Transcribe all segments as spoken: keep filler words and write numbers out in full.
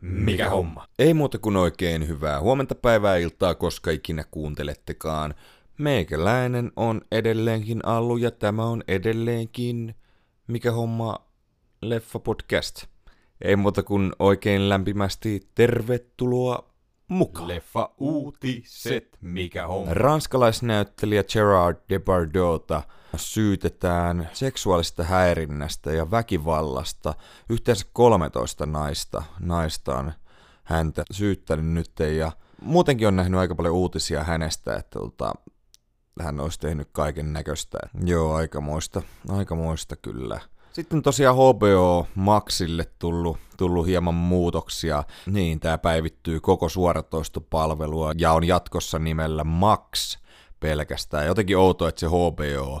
Mikä homma? Ei muuta kuin oikein hyvää huomenta, päivää, iltaa, koska ikinä kuuntelettekaan. Meikäläinen on edelleenkin Allu ja tämä on edelleenkin Mikä homma leffa podcast. Ei muuta kuin oikein lämpimästi tervetuloa mukaan. Leffa uutiset, mikä homma. Ranskalaisnäyttelijä Gerard Depardieuta syytetään seksuaalista häirinnästä ja väkivallasta. Yhteensä kolmetoista naista, naista on häntä syyttänyt nyt ja muutenkin on nähnyt aika paljon uutisia hänestä, että tota, hän olisi tehnyt kaiken näköistä. Joo, aikamoista, aikamoista kyllä. Sitten tosiaan H B O Maxille tullut, tullut hieman muutoksia, niin tämä päivittyy koko suoratoistopalvelua ja on jatkossa nimellä Max pelkästään. Jotenkin outoa, että se H B O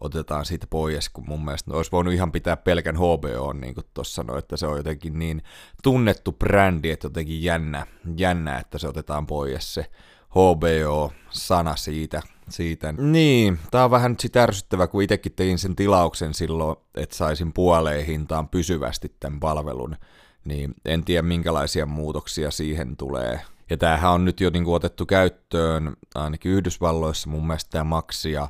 otetaan siitä pois, kun mun mielestä olisi voinut ihan pitää pelkän H B O, niin kuin tuossa sanoi, että se on jotenkin niin tunnettu brändi, että jotenkin jännä, jännä että se otetaan pois se H B O-sana siitä. Siitä. Niin, tää on vähän nyt sit ärsyttävä, kun itsekin tein sen tilauksen silloin, että saisin puoleen hintaan pysyvästi tämän palvelun, niin en tiedä minkälaisia muutoksia siihen tulee. Ja tämähän on nyt jo niinku otettu käyttöön, ainakin Yhdysvalloissa mun mielestä tämä maksia,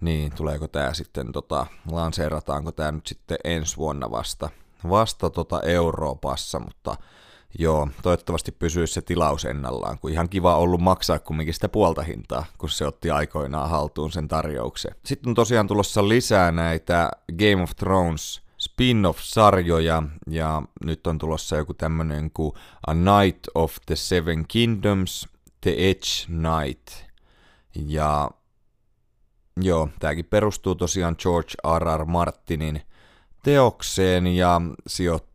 niin tuleeko tää sitten, tota, lanseerataanko tää nyt sitten ensi vuonna vasta, vasta tota Euroopassa, mutta joo, toivottavasti pysyisi se tilaus ennallaan, kun ihan kiva ollut maksaa kumminkin sitä puolta hintaa, kun se otti aikoinaan haltuun sen tarjouksen. Sitten on tosiaan tulossa lisää näitä Game of Thrones spin-off-sarjoja, ja nyt on tulossa joku tämmönen kuin A Knight of the Seven Kingdoms, The Hedge Knight. Ja joo, tääkin perustuu tosiaan George R R. Martinin teokseen ja sijoittuu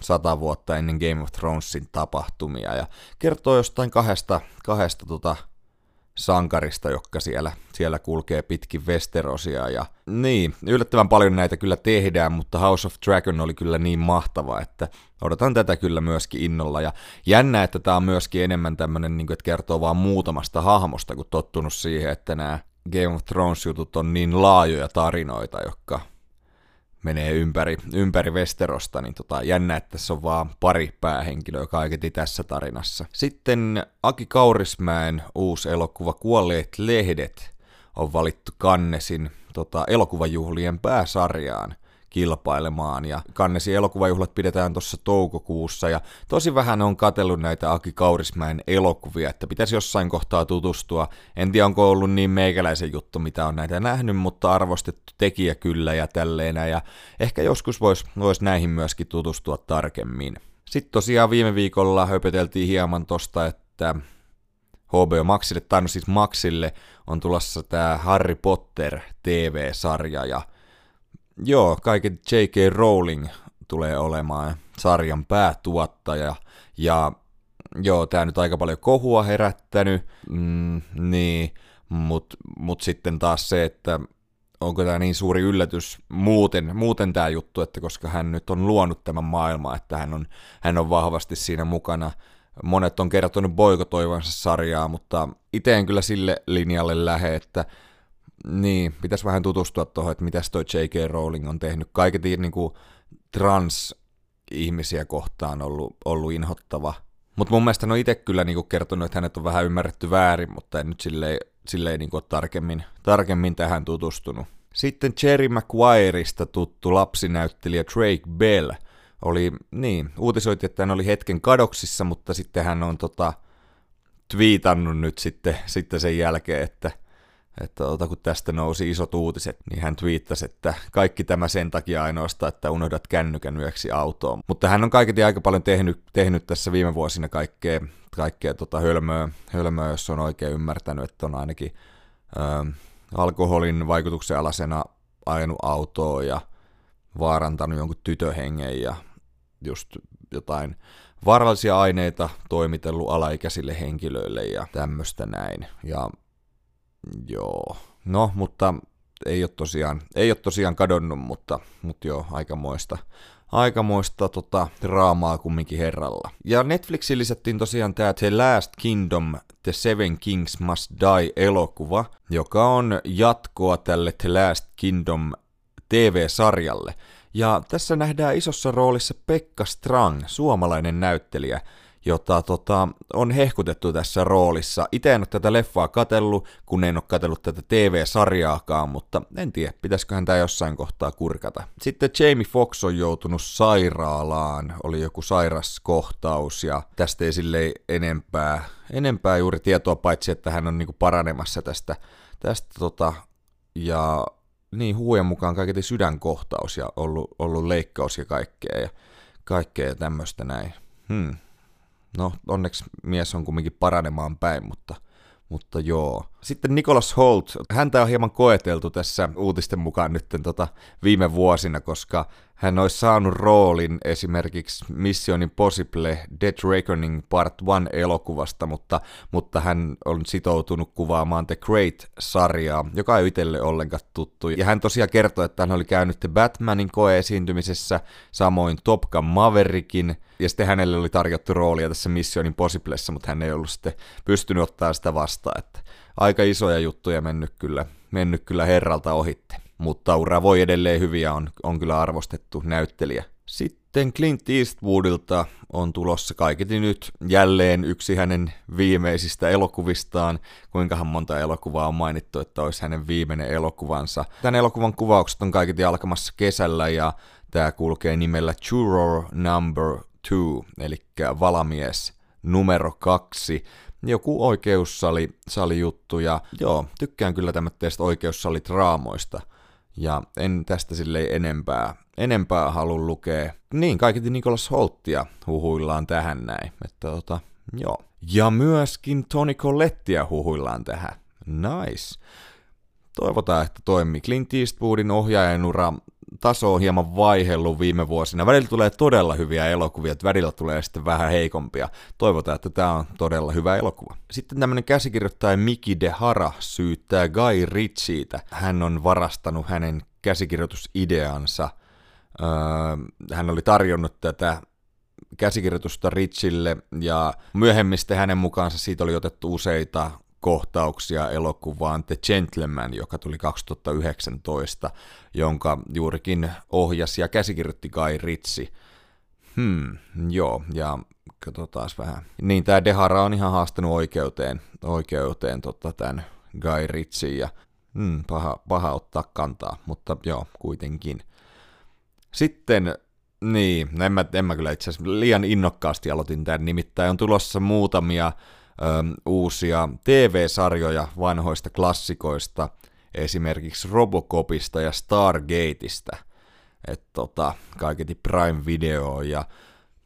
sata vuotta ennen Game of Thronesin tapahtumia ja kertoo jostain kahdesta, kahdesta tota sankarista, jotka siellä, siellä kulkee pitkin Westerosia. Ja niin, yllättävän paljon näitä kyllä tehdään, mutta House of Dragon oli kyllä niin mahtava, että odotan tätä kyllä myöskin innolla. Ja jännä, että tämä on myöskin enemmän tämmöinen, niin että kertoo vaan muutamasta hahmosta, kun tottunut siihen, että nämä Game of Thrones-jutut on niin laajoja tarinoita, jotka menee ympäri, ympäri Westerosta, niin tota, jännä, että tässä on vaan pari päähenkilöä kaiketi tässä tarinassa. Sitten Aki Kaurismäen uusi elokuva Kuolleet lehdet on valittu Cannesin tota, elokuvajuhlien pääsarjaan kilpailemaan, ja Cannesin elokuvajuhlat pidetään tuossa toukokuussa, ja tosi vähän on katsellut näitä Aki Kaurismäen elokuvia, että pitäisi jossain kohtaa tutustua. En tiedä, onko ollut niin meikäläisen juttu, mitä on näitä nähnyt, mutta arvostettu tekijä kyllä ja tälleen, ja ehkä joskus voisi vois näihin myöskin tutustua tarkemmin. Sitten tosiaan viime viikolla höpöteltiin hieman tosta, että H B O Maxille, tai no siis Maxille, on tulossa tämä Harry Potter T V-sarja, ja joo, kaiken J K. Rowling tulee olemaan sarjan päätuottaja, ja joo, tää nyt aika paljon kohua herättänyt, mm, niin, mut, mut sitten taas se, että onko tää niin suuri yllätys muuten, muuten tää juttu, että koska hän nyt on luonut tämän maailman, että hän on, hän on vahvasti siinä mukana. Monet on kertonut boikotoivansa sarjaa, mutta itse en kyllä sille linjalle lähde, että niin, pitäisi vähän tutustua tuohon, että mitäs toi J K. Rowling on tehnyt. Kaiketi niin kuin trans-ihmisiä kohtaan on ollut, ollut inhottava. Mutta mun mielestä hän on itse kyllä niin kuin kertonut, että hänet on vähän ymmärretty väärin, mutta en nyt silleen, silleen niin kuin ole tarkemmin, tarkemmin tähän tutustunut. Sitten Jerry Maguireista tuttu lapsinäyttelijä Drake Bell oli, niin, uutisoitiin, että hän oli hetken kadoksissa, mutta sitten hän on tota, twiitannut nyt sitten, sitten sen jälkeen, että Että kun tästä nousi isot uutiset, niin hän twiittasi, että kaikki tämä sen takia ainoastaan, että unohdat kännykän yöksi autoon. Mutta hän on kaiketi aika paljon tehnyt, tehnyt tässä viime vuosina kaikkea, kaikkea tota hölmöä, hölmöä, jos on oikein ymmärtänyt, että on ainakin ö, alkoholin vaikutuksen alasena ajanut autoa ja vaarantanut jonkun tytöhengen ja just jotain vaarallisia aineita toimitellut alaikäisille henkilöille ja tämmöistä näin. Ja joo, no, mutta ei ole tosiaan, ei ole tosiaan kadonnut, mutta, mutta joo, aikamoista, aikamoista tota, draamaa kumminkin herralla. Ja Netflixiin lisättiin tosiaan tämä The Last Kingdom, The Seven Kings Must Die-elokuva, joka on jatkoa tälle The Last Kingdom T V-sarjalle. Ja tässä nähdään isossa roolissa Pekka Strang, suomalainen näyttelijä, jota tota, on hehkutettu tässä roolissa. Itse en ole tätä leffaa katsellut, kun en ole katsellut tätä T V-sarjaakaan, mutta en tiedä, pitäisiköhän tämä jossain kohtaa kurkata. Sitten Jamie Foxx on joutunut sairaalaan, oli joku sairas kohtaus ja tästä ei silleen enempää, enempää juuri tietoa, paitsi että hän on niinku paranemassa tästä, tästä tota, ja niin huujen mukaan kaiketi sydänkohtaus ja ollut, ollut leikkaus ja kaikkea ja kaikkea tämmöistä näin. Hmm. No, onneksi mies on kumminkin paranemaan päin, mutta, mutta joo. Sitten Nicholas Holt, häntä on hieman koeteltu tässä uutisten mukaan nyt tota viime vuosina, koska hän olisi saanut roolin esimerkiksi Mission Impossible Dead Reckoning Part One -elokuvasta, mutta, mutta hän on sitoutunut kuvaamaan The Great-sarjaa, joka ei itselle ollenkaan tuttu. Ja hän tosiaan kertoi, että hän oli käynyt The Batmanin koeesiintymisessä, samoin Top Gun Maverickin, ja sitten hänelle oli tarjottu roolia tässä Mission Impossiblessa, mutta hän ei ollut sitten pystynyt ottaa sitä vastaan. Että aika isoja juttuja mennyt kyllä, mennyt kyllä herralta ohitte. Mutta ura voi edelleen hyviä, on, on kyllä arvostettu näyttelijä. Sitten Clint Eastwoodilta on tulossa kaiketi nyt jälleen yksi hänen viimeisistä elokuvistaan. Kuinkahan monta elokuvaa on mainittu, että olisi hänen viimeinen elokuvansa. Tämän elokuvan kuvaukset on kaiketi alkamassa kesällä ja tämä kulkee nimellä Juror Number Two, eli valamies numero kaksi. Joku oikeussali sali juttu ja joo, tykkään kyllä tämmöistä oikeussalidraamoista. Ja en tästä silleen enempää, enempää halua lukea. Niin, kaiketi Nicholas Holttia huhuillaan tähän näin. Että tota, joo. Ja myöskin Toni Collettia huhuillaan tähän. Nice. Toivotaan, että toimii. Clint Eastwoodin ohjaajan ura taso on hieman vaihdellut viime vuosina. Välillä tulee todella hyviä elokuvia, välillä tulee sitten vähän heikompia. Toivotaan, että tämä on todella hyvä elokuva. Sitten tämmöinen käsikirjoittaja Miki de Hara syyttää Guy Ritchietä. Hän on varastanut hänen käsikirjoitusideansa. Öö, hän oli tarjonnut tätä käsikirjoitusta Ritchille ja myöhemmin sitten hänen mukaansa siitä oli otettu useita kohtauksia elokuvaan The Gentleman, joka tuli kaksituhattayhdeksäntoista, jonka juurikin ohjasi ja käsikirjoitti Guy Ritchie. Hmm, joo, ja katsotaas vähän. Niin, tää de Hara on ihan haastanut oikeuteen, oikeuteen tota, tämän Guy Ritchie, ja hmm, paha, paha ottaa kantaa, mutta joo, kuitenkin. Sitten niin, en mä, en mä kyllä itse asiassa liian innokkaasti aloitin tämän, nimittäin on tulossa muutamia uusia T V-sarjoja vanhoista klassikoista, esimerkiksi Robocopista ja Stargateista. Että tota, kaiketi Prime Video ja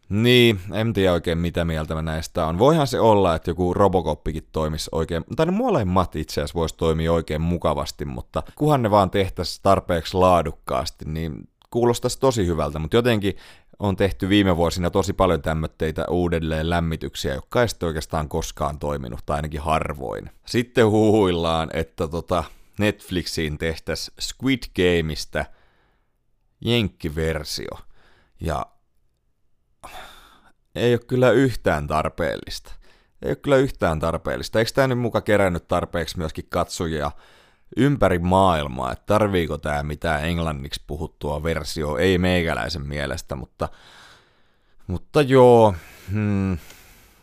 niin, en tiedä oikein mitä mieltä mä näistä on. Voihan se olla, että joku Robocoppikin toimisi oikein, tai ne molemmat itse asiassa voisi toimia oikein mukavasti, mutta kunhan ne vaan tehtäisiin tarpeeksi laadukkaasti, niin kuulostaisi tosi hyvältä, mutta jotenkin on tehty viime vuosina tosi paljon tämmöitä uudelleen lämmityksiä, jotka ei sitten oikeastaan koskaan toiminut, tai ainakin harvoin. Sitten huhuillaan, että tota Netflixiin tehtäisiin Squid Gameista jenkkiversio. Ja ei ole kyllä yhtään tarpeellista. Ei ole kyllä yhtään tarpeellista. Eikö tämä nyt muka kerännyt tarpeeksi myöskin katsojia ympäri maailmaa, että tarviiko tää mitään englanniksi puhuttua versio, ei meikäläisen mielestä, mutta, mutta joo, hmm,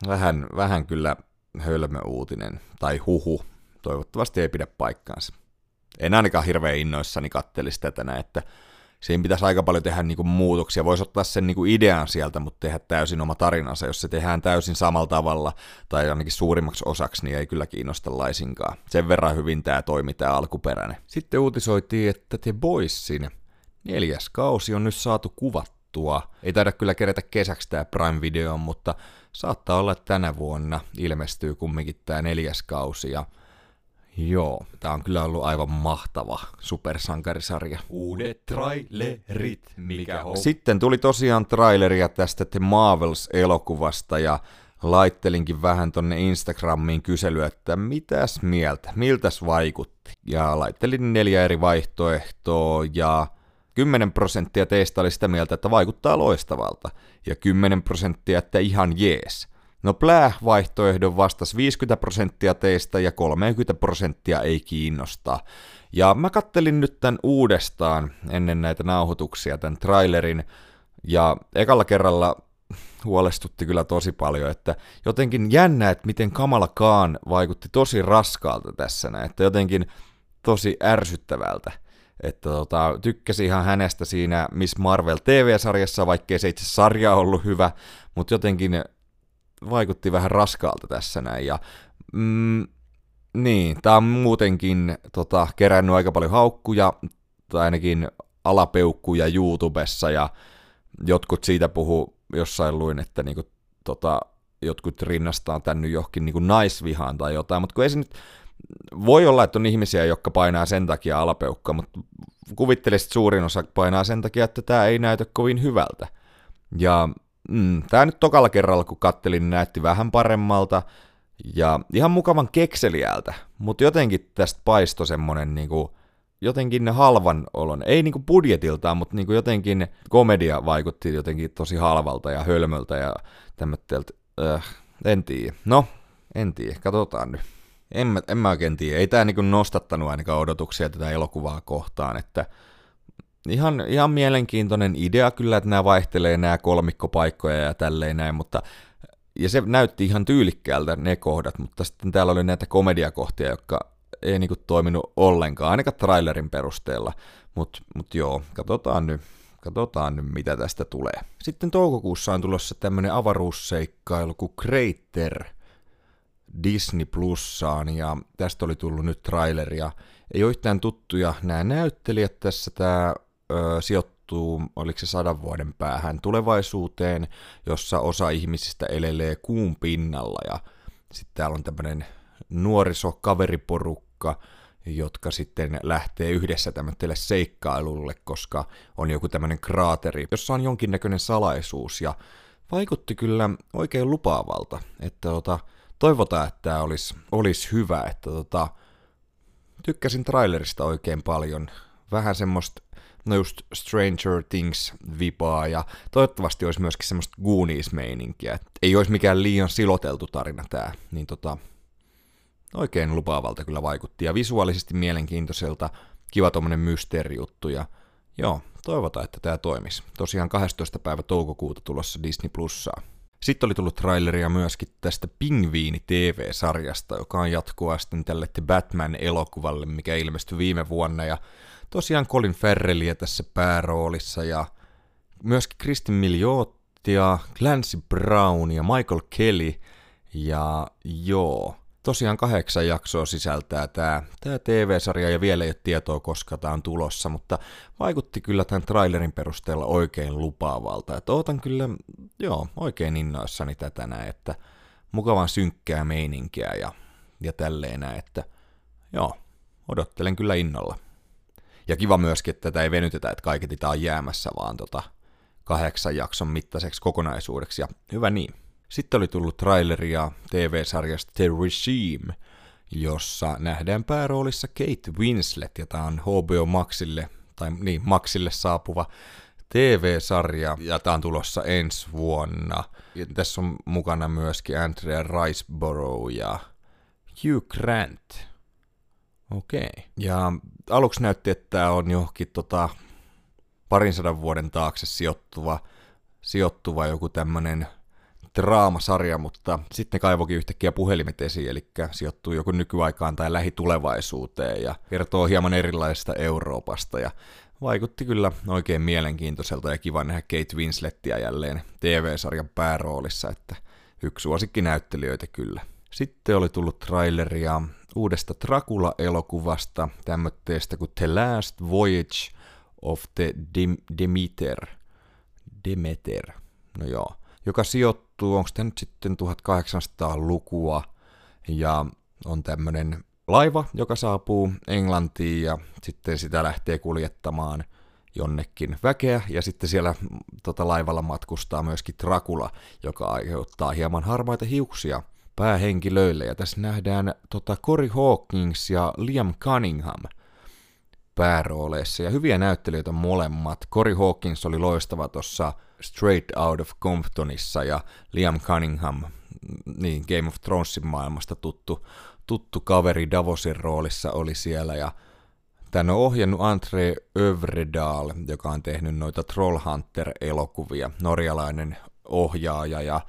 vähän, vähän kyllä hölmö uutinen, tai huhu, toivottavasti ei pidä paikkaansa. En ainakaan hirveän innoissani kattelisi tätä näin, että siihen pitäisi aika paljon tehdä niinku muutoksia, voisi ottaa sen niinku idean sieltä, mutta tehdä täysin oma tarinansa, jos se tehdään täysin samalla tavalla, tai ainakin suurimmaksi osaksi, niin ei kyllä kiinnosta laisinkaan. Sen verran hyvin tämä toimi, tämä alkuperäinen. Sitten uutisoitiin, että The Boysin neljäs kausi on nyt saatu kuvattua. Ei taida kyllä kerätä kesäksi tämä Prime Video, mutta saattaa olla, että tänä vuonna ilmestyy kumminkin tämä neljäs kausi, ja joo, tää on kyllä ollut aivan mahtava supersankarisarja. Uudet trailerit, mikä on. Sitten tuli tosiaan traileria tästä The Marvels-elokuvasta ja laittelinkin vähän tonne Instagramiin kyselyä, että mitäs mieltä, miltäs vaikutti. Ja laittelin neljä eri vaihtoehtoa ja kymmenen prosenttia teistä oli sitä mieltä, että vaikuttaa loistavalta ja kymmenen prosenttia, että ihan jees. No plää vaihtoehdon vastasi viisikymmentä prosenttia teistä ja kolmekymmentä prosenttia ei kiinnosta. Ja mä kattelin nyt tämän uudestaan ennen näitä nauhoituksia, tämän trailerin, ja ekalla kerralla huolestutti kyllä tosi paljon, että jotenkin jännä, että miten Kamala Khan vaikutti tosi raskaalta tässä näin, että jotenkin tosi ärsyttävältä. Että tota, tykkäsin ihan hänestä siinä Miss Marvel T V-sarjassa, vaikkei se itse sarja ollut hyvä, mutta jotenkin vaikutti vähän raskaalta tässä näin. Ja, mm, niin, tää on muutenkin tota, kerännyt aika paljon haukkuja, tai ainakin alapeukkuja YouTubessa, ja jotkut siitä puhuu jossain luin, että niinku, tota, jotkut rinnastaa tän nyt johonkin niinku naisvihaan tai jotain, mutta kun ei se nyt... Voi olla, että on ihmisiä, jotka painaa sen takia alapeukkaa, mutta kuvittelisit, että suurin osa painaa sen takia, että tämä ei näytä kovin hyvältä. Ja mm, tämä nyt tokalla kerralla, kun kattelin, näytti vähän paremmalta ja ihan mukavan kekseliältä, mutta jotenkin tästä paistoi semmoinen niinku, jotenkin halvan olon. Ei niinku budjetiltaan, mutta niinku jotenkin komedia vaikutti jotenkin tosi halvalta ja hölmöltä ja tämmötteltä. Äh, en tiedä. No, en tiedä. Katsotaan nyt. En mä, en mä oikein tiedä. Ei tää niinku nostattanut ainakaan odotuksia tätä elokuvaa kohtaan, että ihan, ihan mielenkiintoinen idea kyllä, että nämä vaihtelee nämä kolmikkopaikkoja ja tälleen näin, mutta ja se näytti ihan tyylikkäältä ne kohdat, mutta sitten täällä oli näitä komediakohtia, jotka ei niinku toiminut ollenkaan, ainakaan trailerin perusteella, mutta mut joo, katsotaan nyt. Katsotaan nyt, mitä tästä tulee. Sitten toukokuussa on tulossa tämmönen avaruusseikkailu kuin Crater Disney Plussaan, ja tästä oli tullut nyt traileria. Ei ole yhtään tuttuja nämä näyttelijät tässä. Tämä ö, sijoittuu, oliko se sadan vuoden päähän tulevaisuuteen, jossa osa ihmisistä elelee kuun pinnalla, ja sitten täällä on tämmöinen nuorisokaveriporukka, jotka sitten lähtee yhdessä tämmöiselle seikkailulle, koska on joku tämmöinen kraateri, jossa on jonkinnäköinen salaisuus, ja vaikutti kyllä oikein lupaavalta, että tota toivotaan, että tämä olisi, olisi hyvä, että tota, tykkäsin trailerista oikein paljon, vähän semmoista, no just Stranger Things-vipaa, ja toivottavasti olisi myöskin semmoista Goonies-meininkiä, että ei olisi mikään liian siloteltu tarina tämä, niin tota, oikein lupaavalta kyllä vaikutti, ja visuaalisesti mielenkiintoiselta, kiva tommonen mysteerijuttu, ja joo, toivotaan, että tämä toimisi. Tosiaan kahdestoista päivä toukokuuta tulossa Disney Plussaa. Sitten oli tullut traileria myöskin tästä Pingviini-T V-sarjasta, joka on jatkoa sitten tälle The Batman-elokuvalle, mikä ilmestyi viime vuonna. Ja tosiaan Colin Farrellia tässä pääroolissa, ja myöskin Kristin Miliottia, Clancy Brown ja Michael Kelly. Ja joo, tosiaan kahdeksan jaksoa sisältää tämä, tämä T V-sarja, ja vielä ei ole tietoa, koska tämä on tulossa, mutta vaikutti kyllä tämän trailerin perusteella oikein lupaavalta. Että ootan kyllä, joo, oikein innoissani tätä näin, että mukavan synkkää meininkiä ja, ja tälleen näin, että joo, odottelen kyllä innolla. Ja kiva myöskin, että tätä ei venytetä, että kaiketi tämä on jäämässä vaan tota kahdeksan jakson mittaiseksi kokonaisuudeksi, ja hyvä niin. Sitten oli tullut traileria T V-sarjasta The Regime, jossa nähdään pääroolissa Kate Winslet, ja tämä on H B O Maxille, tai niin, Maxille saapuva T V-sarja, ja tämä on tulossa ensi vuonna. Ja tässä on mukana myöskin Andrea Riseborough ja Hugh Grant. Okei. Okay. Ja aluksi näytti, että tämä on johonkin tota, parin sadan vuoden taakse sijoittuva, sijoittuva joku tämmöinen draamasarja, mutta sitten ne kaivoikin yhtäkkiä puhelimet esiin, eli sijoittuu joku nykyaikaan tai lähitulevaisuuteen ja kertoo hieman erilaisesta Euroopasta, ja vaikutti kyllä oikein mielenkiintoiselta, ja kiva nähdä Kate Winslettiä jälleen T V-sarjan pääroolissa, että yksi suosikkinäyttelijöitä kyllä. Sitten oli tullut traileria uudesta Dracula-elokuvasta, tämmötteestä kuin The Last Voyage of the Dem- Demeter. Demeter, no joo, joka sijoittuu, onko tämä nyt sitten tuhatkahdeksansataalukua, ja on tämmöinen laiva, joka saapuu Englantiin, ja sitten sitä lähtee kuljettamaan jonnekin väkeä, ja sitten siellä tota, laivalla matkustaa myöskin Dracula, joka aiheuttaa hieman harmaita hiuksia päähenkilöille, ja tässä nähdään tota, Cory Hawkins ja Liam Cunningham päärooleissa, ja hyviä näyttelijöitä molemmat. Cory Hawkins oli loistava tuossa Straight Out of Comptonissa, ja Liam Cunningham niin Game of Thronesin maailmasta tuttu, tuttu kaveri Davosin roolissa oli siellä, ja tän on ohjannut André Övredal, joka on tehnyt noita Trollhunter-elokuvia, norjalainen ohjaaja, ja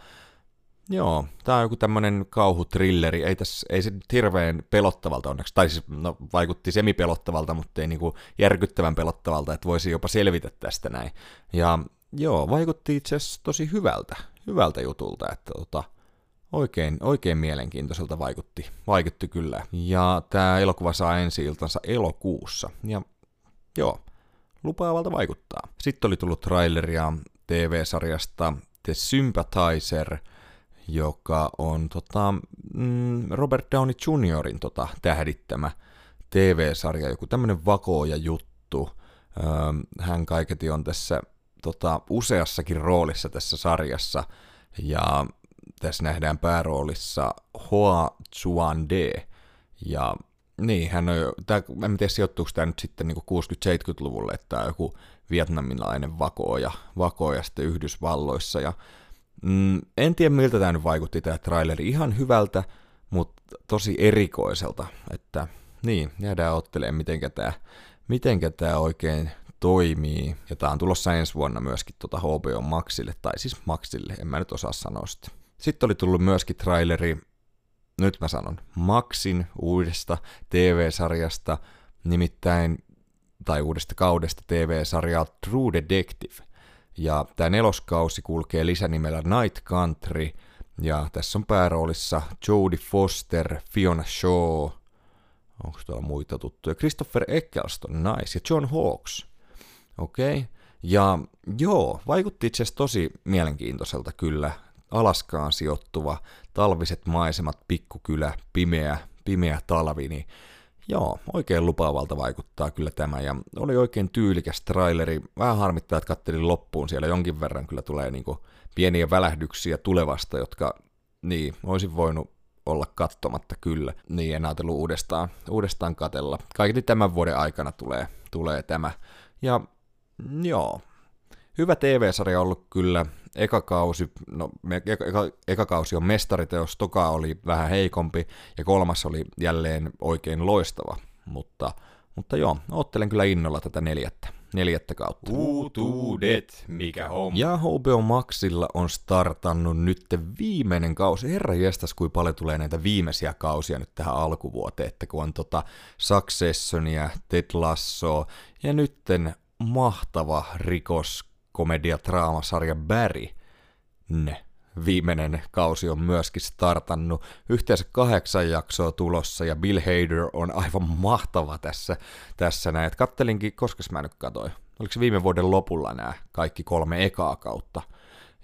joo, tää on joku tämmönen kauhutrilleri, ei, tässä, ei se hirveän pelottavalta onneksi, tai siis no, vaikutti semipelottavalta, mutta ei niinku järkyttävän pelottavalta, että voisi jopa selvitä tästä näin. Ja joo, vaikutti itse asiassa tosi hyvältä, hyvältä jutulta, että tota, oikein, oikein mielenkiintoiselta vaikutti, vaikutti kyllä. Ja tää elokuva saa ensi-iltansa elokuussa, ja joo, lupaavalta vaikuttaa. Sitten oli tullut traileria T V-sarjasta The Sympathizer, joka on tota, mm, Robert Downey juniorin tota, tähdittämä T V-sarja, joku tämmönen vakooja juttu. Öö, hän kaiketi on tässä tota, useassakin roolissa tässä sarjassa, ja tässä nähdään pääroolissa Hoa Chuan-de, ja niin, hän on jo, tää, en tiedä sijoittuuko tämä nyt sitten niinku kuusikymmentä-seitsemänkymmentäluvulle, että tämä on joku vietnamilainen vakooja, vakooja sitten Yhdysvalloissa, ja Mm, en tiedä miltä tämä nyt vaikutti, tämä traileri, ihan hyvältä, mutta tosi erikoiselta, että niin, jäädään ottelemaan, mitenkä tämä, mitenkä tämä oikein toimii, ja tämä on tulossa ensi vuonna myöskin tuota H B O Maxille, tai siis Maxille, en mä nyt osaa sanoa sitä. Sitten oli tullut myöskin traileri, nyt mä sanon, Maxin uudesta T V-sarjasta, nimittäin, tai uudesta kaudesta T V-sarjaa True Detective. Ja tämä neloskausi kulkee lisänimellä Night Country, ja tässä on pääroolissa Jodie Foster, Fiona Shaw, onko tuolla muita tuttuja, Christopher Eccleston, nice, ja John Hawkes. Okei, okay. Ja joo, vaikutti itse asiassa tosi mielenkiintoiselta kyllä. Alaskaan sijoittuva, talviset maisemat, pikkukylä, pimeä, pimeä talvi, niin joo, oikein lupaavalta vaikuttaa kyllä tämä, ja oli oikein tyylikäs traileri. Vähän harmittaa, että kattelin loppuun, siellä jonkin verran kyllä tulee niinku pieniä välähdyksiä tulevasta, jotka, niin, olisin voinut olla katsomatta kyllä, niin en ajatellut uudestaan, uudestaan katella. Kaikki tämän vuoden aikana tulee, tulee tämä, ja joo, hyvä T V-sarja on ollut kyllä. Eka kausi, no, eka, eka, eka kausi on mestariteos, toka oli vähän heikompi, ja kolmas oli jälleen oikein loistava. Mutta, mutta joo, oottelen kyllä innolla tätä neljättä, neljättä kautta. Uutuudet, mikä homma. Ja H B O Maxilla on startannut nyt viimeinen kausi. Herra jestas, kuin paljon tulee näitä viimeisiä kausia nyt tähän alkuvuoteen, että kun on tota Successionia, Ted Lassoa, ja nytten mahtava rikos, komedia-draamasarja Barry, ne viimeinen kausi on myöskin startannut. Yhteensä kahdeksan jaksoa tulossa, ja Bill Hader on aivan mahtava tässä, tässä näin. Et kattelinkin, koska mä nyt katsoin, oliko se viime vuoden lopulla nämä kaikki kolme ekaa kautta.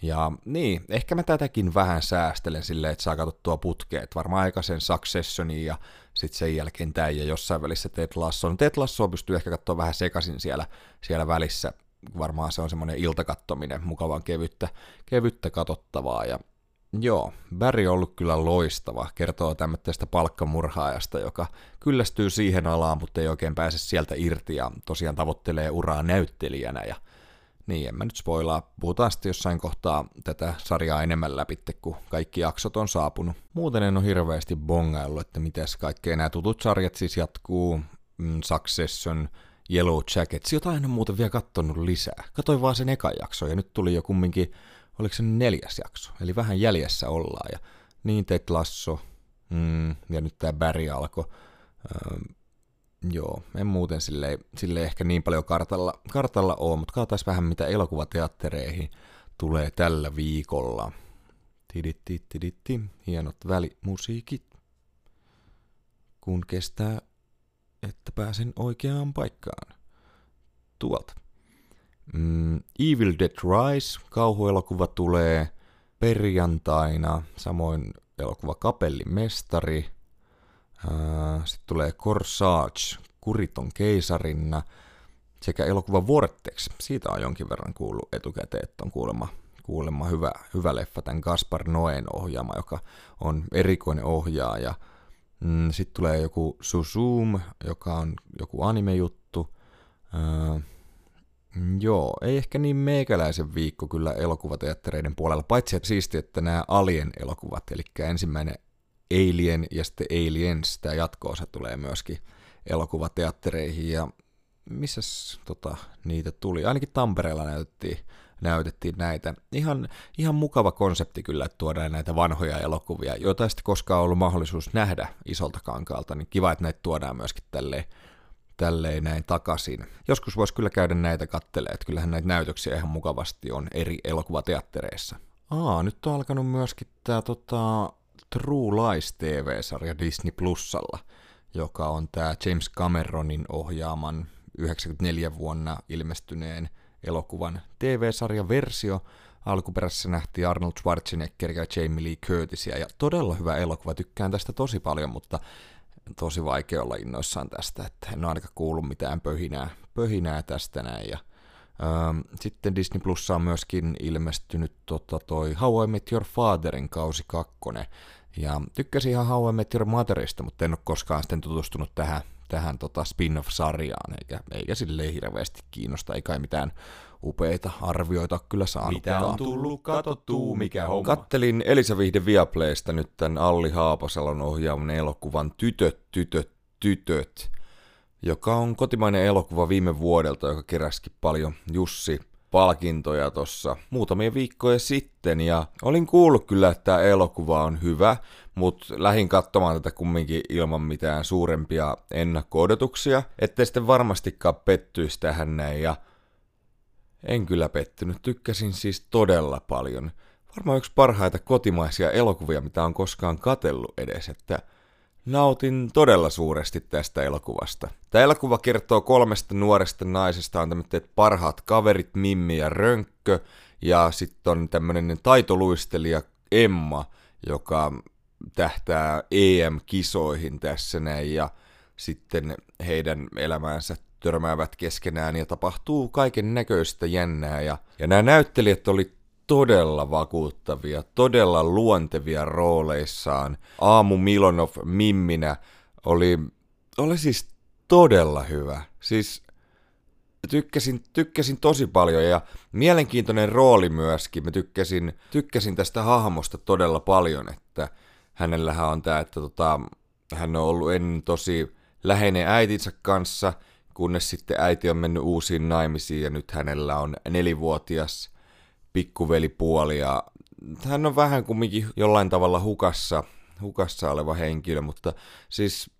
Ja niin, ehkä mä tätäkin vähän säästelen silleen, että saa katsottua putkea, että varmaan aikaisen Successionin ja sitten sen jälkeen tämä ja jossain välissä Ted Lassoon. Ted Lassoa pystyy ehkä katsoa vähän sekaisin siellä, siellä välissä. Varmaan se on semmoinen iltakattominen, mukavan kevyttä, kevyttä katsottavaa. Ja joo, Barry on ollut kyllä loistava, kertoo tämmöistä palkkamurhaajasta, joka kyllästyy siihen alaan, mutta ei oikein pääse sieltä irti, ja tosiaan tavoittelee uraa näyttelijänä. Ja niin, en mä nyt spoilaa, puhutaan sitten jossain kohtaa tätä sarjaa enemmän läpi, kun kaikki jaksot on saapunut. Muuten en ole hirveästi bongaillut, että mitäs kaikkea nämä tutut sarjat siis jatkuu, mm, Succession, Yellow Jackets, jota en ole muuten vielä katsonut lisää. Katoin vaan sen ekan jakso, ja nyt tuli jo kumminkin, oliko se neljäs jakso, eli vähän jäljessä ollaan. Ja niin Ted Lasso, mm, ja nyt tää Barry alkoi. Öö, joo, en muuten silleen, silleen ehkä niin paljon kartalla, kartalla ole, mutta katsotaan vähän mitä elokuvateattereihin tulee tällä viikolla. Tiditti, tiditti, hienot välimusiikit, kun kestää, että pääsen oikeaan paikkaan. Tuolta. Mm, Evil Dead Rise, kauhuelokuva tulee perjantaina, samoin elokuva Kapellimestari. Äh, Sitten tulee Corsage, Kuriton keisarinna, sekä elokuva Vortex. Siitä on jonkin verran kuullut etukäteen, että on kuulemma, kuulemma hyvä, hyvä leffa, tämän Gaspar Noén ohjaama, joka on erikoinen ohjaaja. Sitten tulee joku Suzume, joka on joku anime-juttu. Joo, ei ehkä niin meikäläisen viikko kyllä elokuvateattereiden puolella, paitsi että siistiä, että nämä Alien-elokuvat, eli ensimmäinen Alien ja sitten Aliens, tämä jatko-osa tulee myöskin elokuvateattereihin, ja missäs tota, niitä tuli? Ainakin Tampereella näytettiin, näytettiin näitä. Ihan, ihan mukava konsepti kyllä, että tuodaan näitä vanhoja elokuvia, joita ei sitten koskaan ollut mahdollisuus nähdä isolta kankaalta, niin kiva, että näitä tuodaan myöskin tälleen. Tälleen näin takaisin. Joskus voisi kyllä käydä näitä kattelemaan, että kyllähän näitä näytöksiä ihan mukavasti on eri elokuvateattereissa. Aa, nyt on alkanut myöskin tämä tota, True Lies T V-sarja Disney Plusalla, joka on tämä James Cameronin ohjaaman yhdeksänkymmentäneljä vuonna ilmestyneen elokuvan T V-sarjaversio. Alkuperässä nähtiin Arnold Schwarzeneggeria ja Jamie Lee Curtisia, ja todella hyvä elokuva, tykkään tästä tosi paljon, mutta tosi vaikea olla innoissaan tästä, että en ole ainakaan kuullut mitään pöhinää, pöhinää tästä näin. Ja, ähm, sitten Disney Plussa on myöskin ilmestynyt tota, toi How I Met Your Fatherin kausi kakkonen. Ja tykkäsin ihan How I Met Your Motherista, mutta en ole koskaan sitten tutustunut tähän, tähän tota spin-off-sarjaan, eikä, eikä silleen hirveästi kiinnosta, ei kai mitään upeita arvioita kyllä saanutkaan. Mitä on tullut katsottua, mikä homma? Kattelin Elisa Vihde Viaplaysta nyt tämän Alli Haapasalon ohjaaman elokuvan Tytöt, tytöt, tytöt, joka on kotimainen elokuva viime vuodelta, joka keräsikin paljon Jussi palkintoja tuossa muutamia viikkoja sitten, ja olin kuullut kyllä, että tämä elokuva on hyvä, mutta lähdin katsomaan tätä kumminkin ilman mitään suurempia ennakko-odotuksia, ettei sitten varmastikaan pettyisi tähän näin, ja en kyllä pettynyt, tykkäsin siis todella paljon. Varmaan yksi parhaita kotimaisia elokuvia, mitä on koskaan katsellut edes, että nautin todella suuresti tästä elokuvasta. Tämä elokuva kertoo kolmesta nuoresta naisesta, on tämmöiset parhaat kaverit, Mimmi ja Rönkkö, ja sitten on tämmöinen taitoluistelija Emma, joka tähtää E M-kisoihin tässä näin, ja sitten heidän elämäänsä törmäävät keskenään, ja tapahtuu kaiken näköistä jännää, ja, ja nämä näyttelijät oli todella vakuuttavia, todella luontevia rooleissaan. Aamu Milonov Mimminä oli, oli siis todella hyvä. Siis tykkäsin, tykkäsin tosi paljon ja mielenkiintoinen rooli myöskin. Mä tykkäsin, tykkäsin tästä hahmosta todella paljon, että hänellähän on tämä, että tota, hän on ollut ennen tosi läheinen äitinsä kanssa, kunnes sitten äiti on mennyt uusiin naimisiin ja nyt hänellä on nelivuotias pikkuvelipuoli, ja hän on vähän kumminkin jollain tavalla hukassa, hukassa oleva henkilö, mutta siis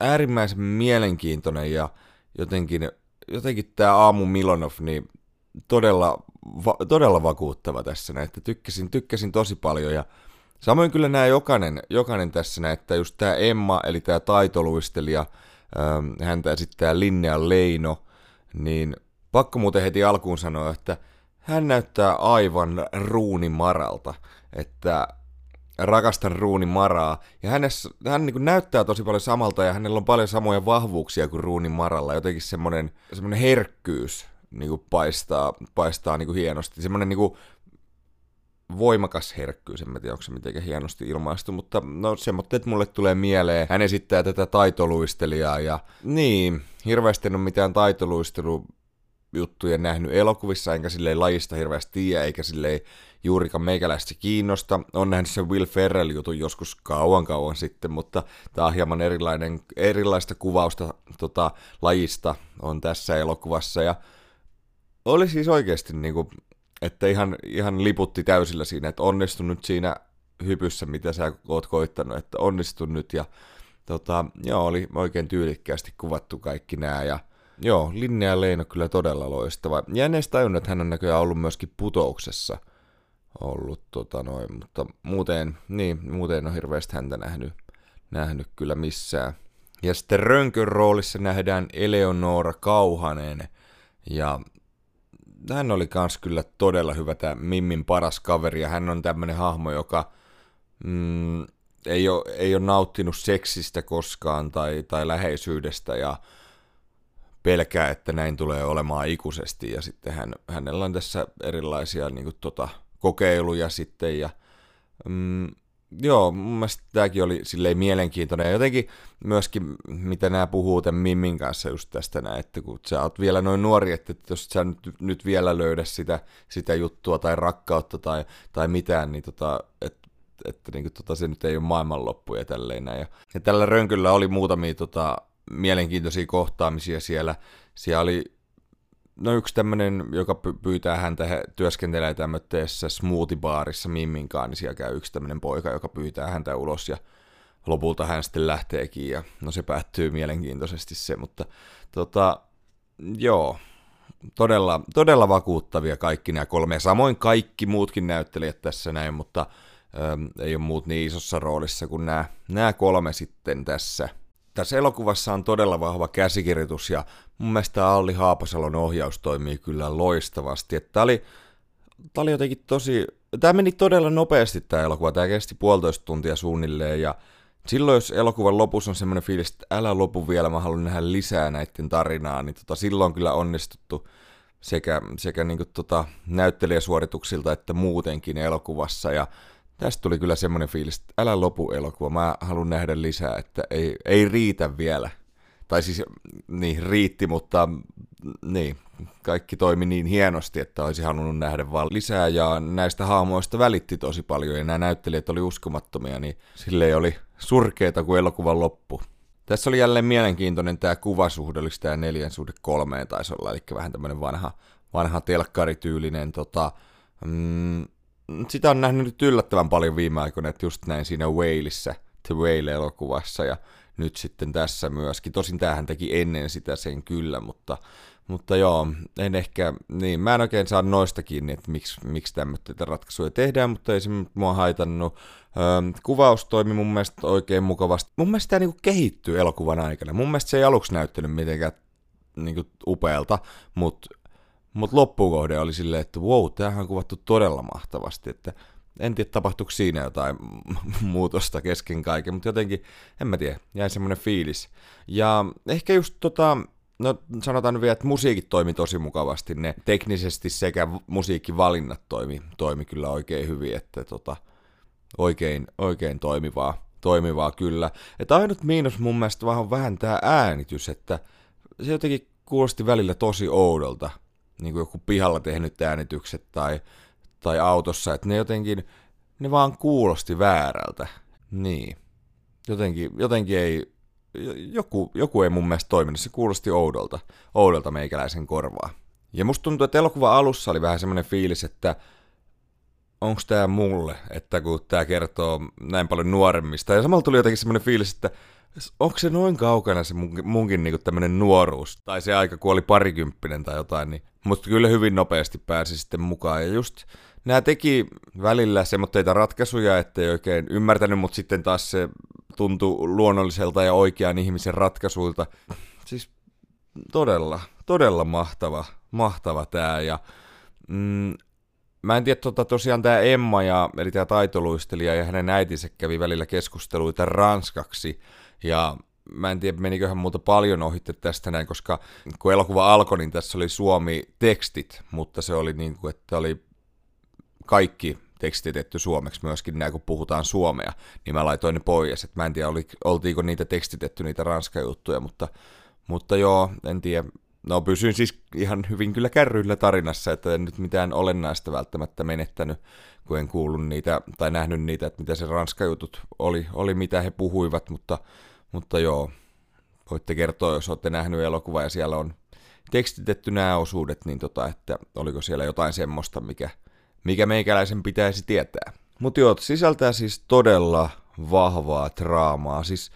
äärimmäisen mielenkiintoinen, ja jotenkin, jotenkin tämä Aamu Milonov niin todella, va, todella vakuuttava tässä näin, että tykkäsin, tykkäsin tosi paljon, ja samoin kyllä nämä jokainen, jokainen tässä näin, että just tämä Emma, eli tämä taitoluistelija, häntä esittää Linnea Leino, niin pakko muuten heti alkuun sanoa, että hän näyttää aivan ruunimaralta, että rakastan ruunimaraa, ja hänessä, hän niin kuin näyttää tosi paljon samalta, ja hänellä on paljon samoja vahvuuksia kuin ruunimaralla, jotenkin semmoinen, semmoinen herkkyys niin kuin paistaa, paistaa niin kuin hienosti, semmoinen niin kuin voimakas herkkyys, en mä tiedä, onko se mitenkään hienosti ilmaistu, mutta no semmoitteet mulle tulee mieleen. Hän esittää tätä taitoluistelijaa, ja niin, hirveästi en ole mitään taitoluistelu juttuja nähnyt elokuvissa, enkä silleen lajista hirveästi tiedä, eikä silleen juurikaan meikäläistä kiinnosta. Olen nähnyt sen Will Ferrell-jutun joskus kauan kauan sitten, mutta tämä on hieman erilainen, erilaista kuvausta tota, lajista on tässä elokuvassa, ja oli siis oikeasti niinku, että ihan, ihan liputti täysillä siinä, että onnistun nyt siinä hypyssä, mitä sä oot koittanut, että onnistun nyt, ja tota, joo, oli oikein tyylikkäästi kuvattu kaikki nämä, ja joo, Linnea Leino kyllä todella loistava. Jänneistä tajunnut, että hän on näköjään ollut myöskin Putouksessa ollut, tota noin, mutta muuten, niin, muuten en ole hirveästi häntä nähnyt, nähnyt kyllä missään. Ja sitten Rönkön roolissa nähdään Eleonora Kauhanen, ja hän oli kans kyllä todella hyvä, tämä Mimmin paras kaveri, ja hän on tämmönen hahmo, joka mm, ei, ole, ei ole nauttinut seksistä koskaan tai, tai läheisyydestä, ja pelkää, että näin tulee olemaan ikuisesti, ja sitten hän, hänellä on tässä erilaisia niin kuin, tota, kokeiluja sitten, ja mm, joo, mun mielestä tämäkin oli silleen mielenkiintoinen. Ja jotenkin myöskin, mitä nämä puhuu tämän Mimmin kanssa just tästä näin, että kun sä oot vielä noin nuori, että jos sä nyt, nyt vielä löydä sitä, sitä juttua tai rakkautta tai, tai mitään, niin tota, että et, niin tota, se nyt ei ole maailmanloppu ja tälleen näin. Ja, ja tällä rönkyllä oli muutamia tota, mielenkiintoisia kohtaamisia siellä. Siellä oli no yksi tämmöinen, joka pyytää häntä, työskentelee tämmöisessä smoothie-baarissa Mimminkaan, niin siellä käy yksi tämmöinen poika, joka pyytää häntä ulos ja lopulta hän sitten lähteekin ja no se päättyy mielenkiintoisesti se, mutta tota, joo, todella, todella vakuuttavia kaikki nämä kolme, samoin kaikki muutkin näyttelijät tässä näin, mutta äm, ei ole muut niin isossa roolissa kuin nämä, nämä kolme sitten tässä. Tässä elokuvassa on todella vahva käsikirjoitus ja mun mielestä Alli Haapasalon ohjaus toimii kyllä loistavasti. Tämä oli, oli jotenkin tosi... Tämä meni todella nopeasti tämä elokuva. Tämä kesti puolitoista tuntia suunnilleen ja silloin jos elokuvan lopussa on semmoinen fiilis, että älä lopu vielä, mä haluan nähdä lisää näiden tarinaa, niin tota, silloin on kyllä onnistuttu sekä, sekä niin kuin tota, näyttelijäsuorituksilta että muutenkin elokuvassa ja tästä tuli kyllä semmoinen fiilis, että älä lopu elokuva, mä haluan nähdä lisää, että ei, ei riitä vielä. Tai siis, niin, riitti, mutta niin, kaikki toimi niin hienosti, että olisi halunnut nähdä vaan lisää. Ja näistä haamoista välitti tosi paljon, ja nämä näyttelijät oli uskomattomia, niin silleen oli surkeita kuin elokuvan loppu. Tässä oli jälleen mielenkiintoinen tämä kuvasuhde, oliko tämä neljän suhde kolmeen taisi olla, eli vähän tämmöinen vanha, vanha telkkarityylinen tota... Mm, sitä on nähnyt nyt yllättävän paljon viime aikoina, että just näin siinä Whalessa, The Whale-elokuvassa ja nyt sitten tässä myöskin. Tosin tämähän teki ennen sitä sen kyllä, mutta, mutta joo, en ehkä, niin mä en oikein saa noista kiinni, että miksi, miksi tämmöitä ratkaisuja tehdään, mutta ei se mua haitannut. Öö, kuvaus toimi mun mielestä oikein mukavasti. Mun mielestä tämä niinku kehittyy elokuvan aikana. Mun mielestä se ei aluksi näyttänyt mitenkään niinku upealta, mutta... Mutta loppukohde oli silleen, että wow, tämähän on kuvattu todella mahtavasti, että en tiedä tapahtuiko siinä jotain muutosta kesken kaiken, mutta jotenkin, en mä tiedä, jäi semmoinen fiilis. Ja ehkä just tota, no sanotaan vielä, että musiikit toimi tosi mukavasti, ne teknisesti sekä musiikkivalinnat toimi, toimi kyllä oikein hyvin, että tota, oikein, oikein toimivaa, toimivaa kyllä. Että ainut miinus mun mielestä vaan on vähän tää äänitys, että se jotenkin kuulosti välillä tosi oudolta. Niin kuin joku pihalla tehnyt äänitykset tai, tai autossa, että ne jotenkin, ne vaan kuulosti väärältä. Niin. Jotenkin, jotenkin ei, joku, joku ei mun mielestä toiminut, se kuulosti oudolta, oudolta meikäläisen korvaa. Ja musta tuntuu, että elokuva alussa oli vähän semmoinen fiilis, että onko tää mulle, että kun tää kertoo näin paljon nuoremmista. Ja samalla tuli jotenkin semmoinen fiilis, että onko se noin kaukana se munkin, munkin niinku tämmönen nuoruus, tai se aika, kun oli parikymppinen tai jotain, niin. Mutta kyllä hyvin nopeasti pääsi sitten mukaan. Ja just nämä teki välillä semmoitteita ratkaisuja, ettei oikein ymmärtänyt, mutta sitten taas se tuntui luonnolliselta ja oikean ihmisen ratkaisuilta. Siis todella, todella mahtava, mahtava tää. Ja, mm, mä en tiedä, tota, tosiaan tää Emma, ja, eli tää taitoluistelija ja hänen äitinsä kävi välillä keskusteluita ranskaksi. Ja mä en tiedä, meniköhän muuta paljon ohitte tästä näin, koska kun elokuva alkoi, niin tässä oli suomi-tekstit, mutta se oli niin kuin, että oli kaikki tekstitetty suomeksi myöskin, näin kun puhutaan suomea, niin mä laitoin ne pois. Et mä en tiedä, oli, oltiinko niitä tekstitetty, niitä ranskajuttuja, mutta, mutta joo, en tiedä. No pysyin siis ihan hyvin kyllä kärryillä tarinassa, että en nyt mitään olennaista välttämättä menettänyt, kun en kuullut niitä tai nähnyt niitä, että mitä se ranskajutut oli, oli mitä he puhuivat, mutta... Mutta joo, voitte kertoa, jos olette nähnyt elokuvaa ja siellä on tekstitetty nämä osuudet, niin tota, että oliko siellä jotain semmoista, mikä, mikä meikäläisen pitäisi tietää. Mutta joo, sisältää siis todella vahvaa draamaa. Siis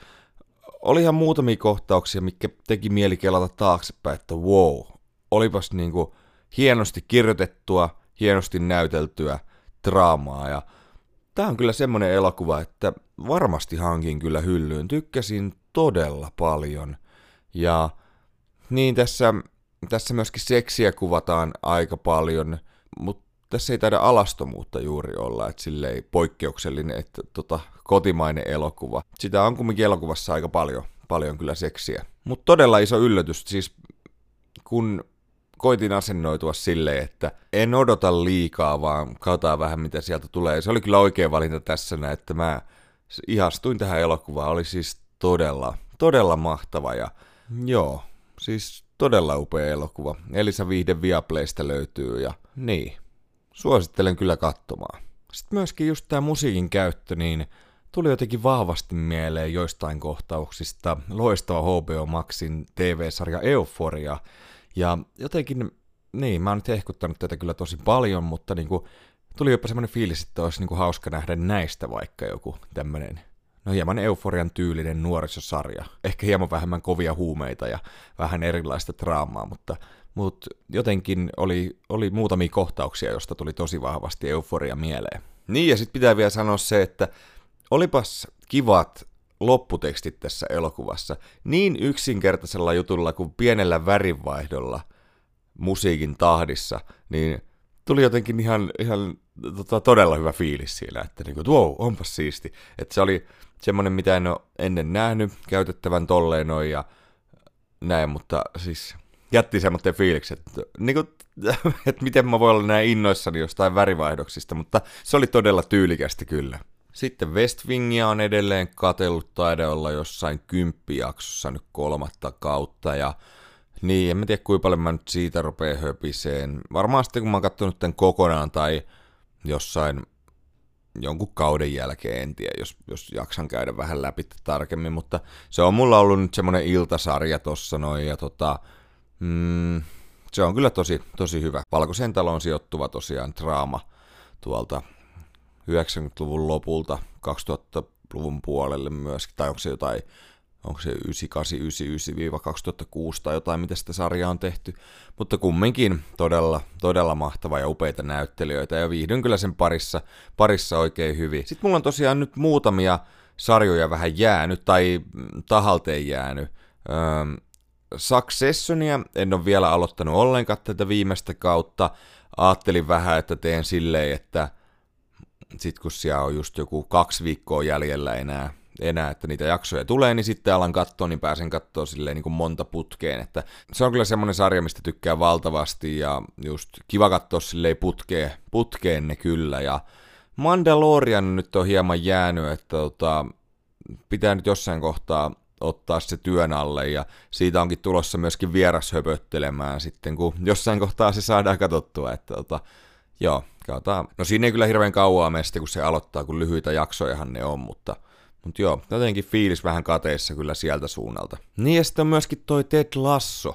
olihan muutamia kohtauksia, mitkä teki mieli kelata taaksepäin, että wow, olipas niinku hienosti kirjoitettua, hienosti näyteltyä draamaa ja... Tämä on kyllä semmoinen elokuva, että varmasti hankin kyllä hyllyyn. Tykkäsin todella paljon. Ja niin tässä, tässä myöskin seksiä kuvataan aika paljon, mutta tässä ei taida alastomuutta juuri olla, että silleen poikkeuksellinen, että tota, kotimainen elokuva. Sitä on kumminkin elokuvassa aika paljon, paljon kyllä seksiä. Mutta todella iso yllätys, siis kun koitin asennoitua silleen, että en odota liikaa, vaan katsotaan vähän mitä sieltä tulee. Se oli kyllä oikea valinta tässä, että mä ihastuin tähän elokuvaan. Oli siis todella, todella mahtava ja joo, siis todella upea elokuva. Elisa Viihde Viaplaysta löytyy ja niin, suosittelen kyllä katsomaan. Sitten myöskin just tämä musiikin käyttö, niin tuli jotenkin vahvasti mieleen joistain kohtauksista loistava H B O Maxin T V-sarja Euphoria. Ja jotenkin, niin, mä oon nyt ehkuttanut tätä kyllä tosi paljon, mutta niinku, tuli jopa semmoinen fiilis, että olisi niinku hauska nähdä näistä vaikka joku tämmöinen, no hieman Euforian tyylinen nuorisosarja. Ehkä hieman vähemmän kovia huumeita ja vähän erilaista draamaa, mutta mut jotenkin oli, oli muutamia kohtauksia, josta tuli tosi vahvasti Euforia mieleen. Niin, ja sit pitää vielä sanoa se, että olipas kivat lopputekstit tässä elokuvassa. Niin yksinkertaisella jutulla kuin pienellä värinvaihdolla musiikin tahdissa, niin tuli jotenkin ihan, ihan tota, todella hyvä fiilis siinä, että niin kuin, wow, onpas siisti. Että se oli semmoinen, mitä en ole ennen nähnyt käytettävän tolleen noin ja näin, mutta siis jätti semmoinen fiiliksi, että, niin kuin, että miten mä voin olla näin innoissani jostain värivaihdoksista, mutta se oli todella tyylikästi kyllä. Sitten West Wingia on edelleen katsellut, taida olla jossain kymppijaksossa nyt kolmatta kautta, ja niin, en mä tiedä kuinka paljon mä nyt siitä rupee höpiseen. Varmaan sitten kun mä oon katsonut tämän kokonaan tai jossain jonkun kauden jälkeen, en tiedä, jos, jos jaksan käydä vähän läpi tarkemmin, mutta se on mulla ollut nyt semmonen iltasarja tossa noin, ja tota, mm, se on kyllä tosi, tosi hyvä. Valkoiseen taloon sijoittuva tosiaan draama tuolta yhdeksänkymmentäluvun lopulta kaksituhattaluvun puolelle myöskin, tai onko se jotain, onko se yhdeksänkymmentäkahdeksan yhdeksänkymmentäyhdeksän kaksituhattakuusi tai jotain, mitä sitä sarjaa on tehty, mutta kumminkin todella, todella mahtava ja upeita näyttelijöitä, ja viihdyn kyllä sen parissa, parissa oikein hyvin. Sitten mulla on tosiaan nyt muutamia sarjoja vähän jäänyt, tai tahalteen jäänyt. Öö, Successionia en ole vielä aloittanut ollenkaan tätä viimeistä kautta, ajattelin vähän, että teen silleen, että sitten kun siellä on just joku kaksi viikkoa jäljellä enää, enää, että niitä jaksoja tulee, niin sitten alan katsoa, niin pääsen katsoa silleen niin kuin monta putkeen. Että se on kyllä semmoinen sarja, mistä tykkää valtavasti ja just kiva katsoa silleen putkeen, putkeen ne kyllä. Ja Mandalorian nyt on hieman jäänyt, että tota, pitää nyt jossain kohtaa ottaa se työn alle ja siitä onkin tulossa myöskin vieras höpöttelemään sitten, kun jossain kohtaa se saadaan katsottua, että tota, joo, katsotaan. No siinä ei kyllä hirveän kauaa mene sitten, kun se aloittaa, kun lyhyitä jaksojahan ne on, mutta, mutta joo, jotenkin fiilis vähän kateissa kyllä sieltä suunnalta. Niin ja sitten on myöskin toi Ted Lasso.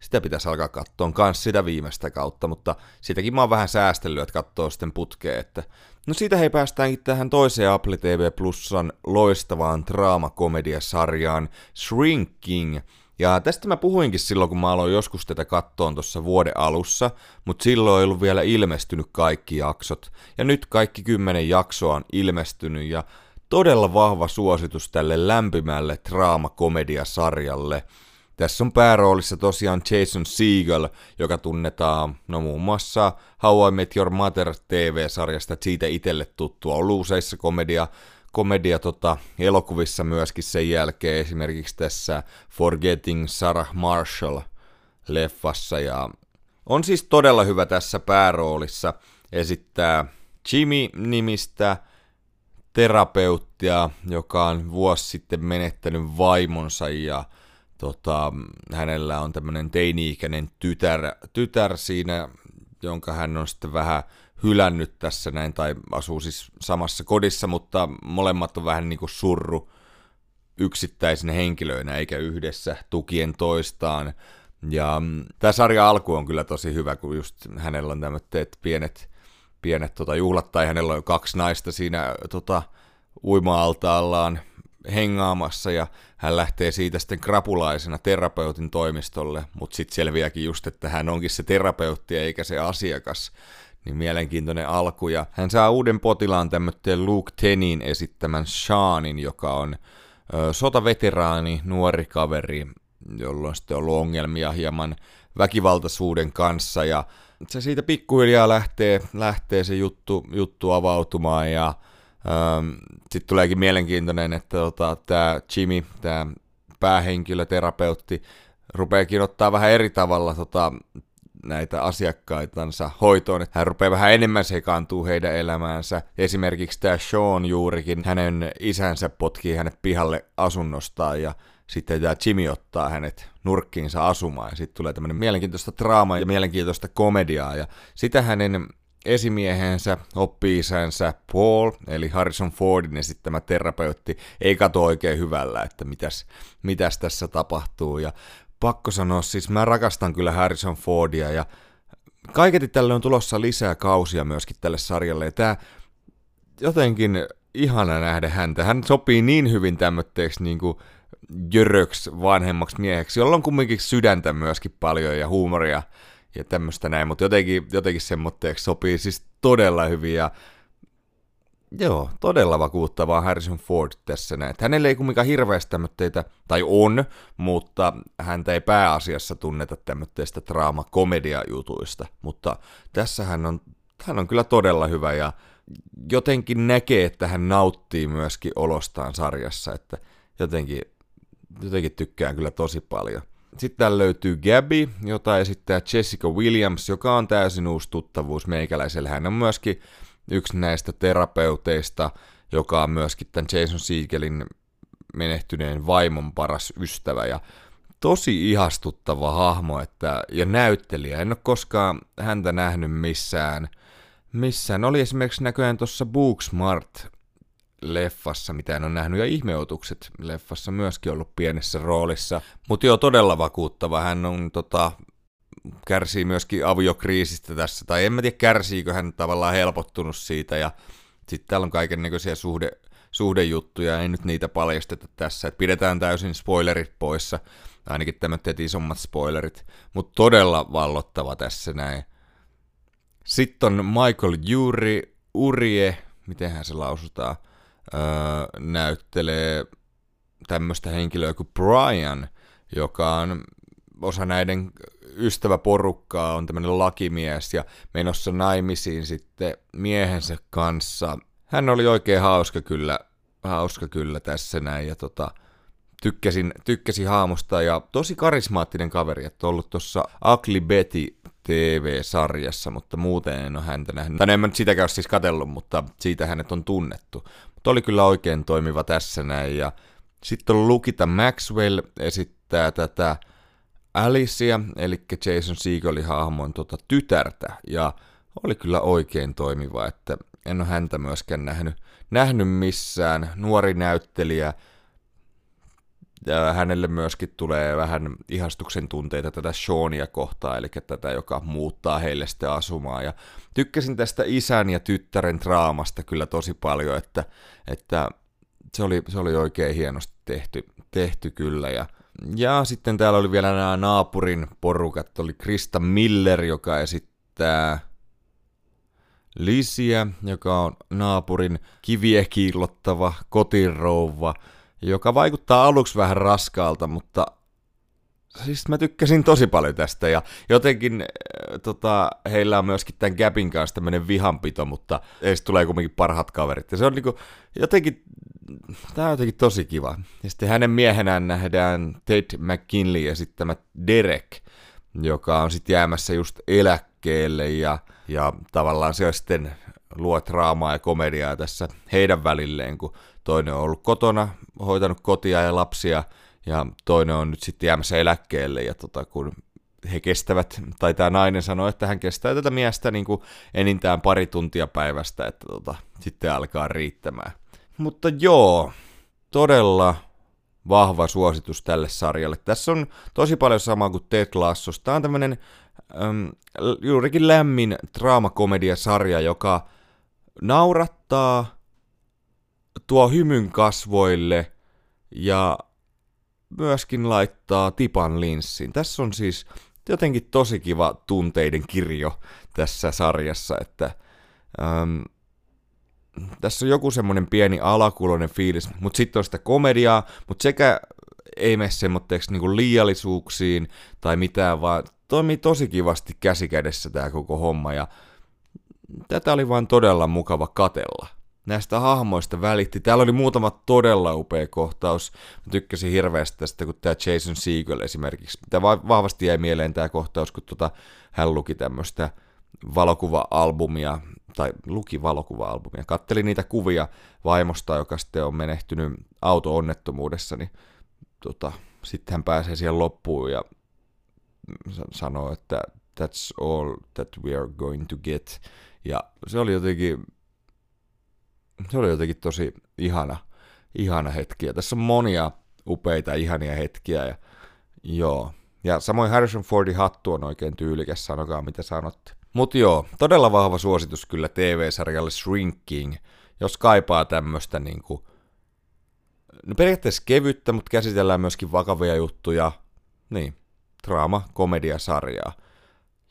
Sitä pitäisi alkaa katsoa kans sitä viimeistä kautta, mutta siitäkin mä oon vähän säästellyt, että katsoo sitten putkeen, että no siitä hei päästäänkin tähän toiseen Apple T V Plusan loistavaan draamakomediasarjaan Shrinking. Ja tästä mä puhuinkin silloin, kun mä aloin joskus tätä kattoon tuossa vuoden alussa, mutta silloin ei ollut vielä ilmestynyt kaikki jaksot. Ja nyt kaikki kymmenen jaksoa on ilmestynyt ja todella vahva suositus tälle lämpimälle draamakomediasarjalle. Tässä on pääroolissa tosiaan Jason Segel, joka tunnetaan no muun muassa How I Met Your Mother T V-sarjasta, siitä itselle tuttua on useissa komedia. komedia tota, elokuvissa myöskin sen jälkeen, esimerkiksi tässä Forgetting Sarah Marshall-leffassa. Ja on siis todella hyvä tässä pääroolissa esittää Jimmy-nimistä terapeuttia, joka on vuosi sitten menettänyt vaimonsa ja tota, hänellä on tämmöinen teini-ikäinen tytär, tytär siinä, jonka hän on sitten vähän hylännyt tässä näin, tai asuu siis samassa kodissa, mutta molemmat on vähän niin kuin surru yksittäisinä henkilöinä, eikä yhdessä tukien toistaan. Ja tämä sarja alku on kyllä tosi hyvä, kun just hänellä on tämmöiset pienet, pienet tota, juhlat, tai hänellä on kaksi naista siinä tota, uima-altaallaan hengaamassa, ja hän lähtee siitä sitten krapulaisena terapeutin toimistolle, mutta sitten selviääkin just, että hän onkin se terapeutti eikä se asiakas. Niin mielenkiintoinen alku, ja hän saa uuden potilaan tämmöten Luke Tennin esittämän Seanin, joka on ö, sotaveteraani, nuori kaveri, jolloin sitten on ollut ongelmia hieman väkivaltaisuuden kanssa, ja se siitä pikkuhiljaa lähtee, lähtee se juttu, juttu avautumaan, ja sitten tuleekin mielenkiintoinen, että tota, tämä Jimmy, tämä päähenkilöterapeutti, rupeakin ottaa vähän eri tavalla tota, näitä asiakkaitansa hoitoon, että hän rupeaa vähän enemmän sekaantuu heidän elämäänsä. Esimerkiksi tämä Sean juurikin, hänen isänsä potkii hänet pihalle asunnostaan ja sitten tämä Jimmy ottaa hänet nurkkiinsa asumaan ja sitten tulee tämmöinen mielenkiintoista draamaa ja mielenkiintoista komediaa ja sitä hänen esimiehensä, oppi-isänsä Paul, eli Harrison Fordin esittämä terapeutti, ei katso oikein hyvällä, että mitäs, mitäs tässä tapahtuu. Ja pakko sanoa, siis mä rakastan kyllä Harrison Fordia ja kaiketi tälle on tulossa lisää kausia myöskin tälle sarjalle. Ja tää jotenkin ihana nähdä häntä. Hän sopii niin hyvin tämmötteeksi niin kuin jöröksi vanhemmaksi mieheksi, jolla on kumminkin sydäntä myöskin paljon ja huumoria ja tämmöistä näin, mutta jotenkin, jotenkin semmoitteeksi sopii siis todella hyvin ja joo, todella vakuuttavaa Harrison Ford tässä näin. Hänellä ei kumminkaan hirveästi tämmöitteitä, tai on, mutta häntä ei pääasiassa tunneta tämmöitteistä draama-komedia-jutuista, mutta tässä hän on, hän on kyllä todella hyvä ja jotenkin näkee, että hän nauttii myöskin olostaan sarjassa, että jotenkin, jotenkin tykkään kyllä tosi paljon. Sitten täällä löytyy Gabby, jota esittää Jessica Williams, joka on täysin uusi tuttavuus meikäläiselle. Hän on myöskin yksi näistä terapeuteista, joka on myöskin tämän Jason Siegelin menehtyneen vaimon paras ystävä. Ja tosi ihastuttava hahmo että, ja näyttelijä. En ole koskaan häntä nähnyt missään. Missään oli esimerkiksi näköjään tuossa Booksmart-leffassa, mitä en ole nähnyt, ja Ihmeotukset-leffassa myöskin ollut pienessä roolissa. Mutta joo, todella vakuuttava. Hän on tota... kärsii myöskin aviokriisistä tässä, tai en mä tiedä kärsiikö hän tavallaan helpottunut siitä, ja sitten täällä on kaikennäköisiä suhde, suhdejuttuja, ei nyt niitä paljasteta tässä, että pidetään täysin spoilerit poissa, ainakin tämmöiset isommat spoilerit, mutta todella vallottava tässä näin. Sitten on Michael Juri, Urie, mitenhän se lausutaan, öö, näyttelee tämmöistä henkilöä kuin Brian, joka on osa näiden ystäväporukkaa, on tämmöinen lakimies ja menossa naimisiin sitten miehensä kanssa. Hän oli oikein hauska kyllä, hauska kyllä tässä näin ja tota, tykkäsin, tykkäsin haamusta ja tosi karismaattinen kaveri, että on ollut tuossa Ugly Betty T V-sarjassa, mutta muuten en ole häntä nähnyt. Tai en mä nyt sitäkään ole siis katsellut, mutta siitä hänet on tunnettu. Mutta oli kyllä oikein toimiva tässä näin ja sitten on Lukita Maxwell esittää tätä Alicia, eli Jason Siegelin hahmon tuota tytärtä, ja oli kyllä oikein toimiva, että en ole häntä myöskään nähnyt, nähnyt missään. Nuori näyttelijä, ja hänelle myöskin tulee vähän ihastuksen tunteita tätä Seania kohtaa, eli tätä, joka muuttaa heille sitten asumaan. Ja tykkäsin tästä isän ja tyttären draamasta kyllä tosi paljon, että, että se, oli, se oli oikein hienosti tehty, tehty kyllä, ja Ja sitten täällä oli vielä nämä naapurin porukat. Oli Krista Miller, joka esittää Lisiä, joka on naapurin kiviä kiillottava kotirouva, joka vaikuttaa aluksi vähän raskaalta, mutta siis mä tykkäsin tosi paljon tästä. Ja jotenkin äh, tota, heillä on myöskin tämän Gabin kanssa tämmöinen vihanpito, mutta ei se tulee kuitenkin parhaat kaverit. Ja se on niinku jotenkin... Tämä on jotenkin tosi kiva. Ja sitten hänen miehenään nähdään Ted McKinley esittämä Derek, joka on sitten jäämässä just eläkkeelle ja, ja tavallaan se on sitten luo draamaa ja komediaa tässä heidän välilleen, kun toinen on ollut kotona, hoitanut kotia ja lapsia ja toinen on nyt sitten jäämässä eläkkeelle ja tota, kun he kestävät, tai tämä nainen sanoi, että hän kestää tätä miestä niin kuin enintään pari tuntia päivästä, että tota, sitten alkaa riittämään. Mutta joo, todella vahva suositus tälle sarjalle. Tässä on tosi paljon samaa kuin Ted Lassossa. Tämä on tämmöinen äm, juurikin lämmin draamakomediasarja, joka naurattaa, tuo hymyn kasvoille ja myöskin laittaa tipan linssiin. Tässä on siis jotenkin tosi kiva tunteiden kirjo tässä sarjassa, että... Äm, Tässä on joku semmoinen pieni alakuloinen fiilis, mutta sitten on sitä komediaa, mutta sekä ei mene semmoitteeksi niinku liiallisuuksiin tai mitään, vaan toimii tosi kivasti käsikädessä tämä koko homma ja tätä oli vaan todella mukava katella. näistä hahmoista välitti. Täällä oli muutama todella upea kohtaus. Mä tykkäsin hirveästi tästä, kun tämä Jason Segel esimerkiksi. Tämä vahvasti jäi mieleen tämä kohtaus, kun tota, hän luki tämmöistä valokuva-albumia, tai luki valokuva-albumia. Katteli niitä kuvia vaimosta, joka sitten on menehtynyt auto-onnettomuudessa, niin tota, sitten hän pääsee siihen loppuun ja sanoo, että that's all that we are going to get. Ja se oli jotenkin... Se oli jotenkin tosi ihana, ihana hetki. Ja tässä on monia upeita, ihania hetkiä. Ja, joo. Ja samoin Harrison Fordin hattu on oikein tyylikäs, sanokaa mitä sanotte. Mut joo, todella vahva suositus kyllä T V-sarjalle Shrinking, jos kaipaa tämmöstä niinku... No periaatteessa kevyttä, mutta käsitellään myöskin vakavia juttuja. Niin, draama-komediasarjaa,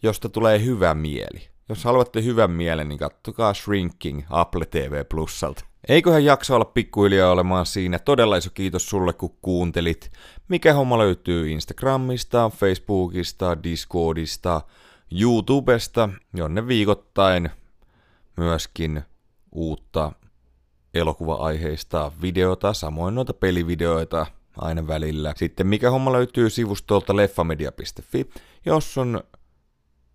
josta tulee hyvä mieli. Jos haluatte hyvän mielen, niin kattokaa Shrinking Apple T V Plusalta. Eiköhän jakso olla pikkuhiljaa olemaan siinä. Todella iso kiitos sulle, kun kuuntelit. Mikä homma löytyy Instagramista, Facebookista, Discordista, YouTubesta, jonne viikoittain myöskin uutta elokuva-aiheista videota, samoin noita pelivideoita aina välillä. Sitten mikä homma löytyy sivustolta leffamedia piste fi, jos on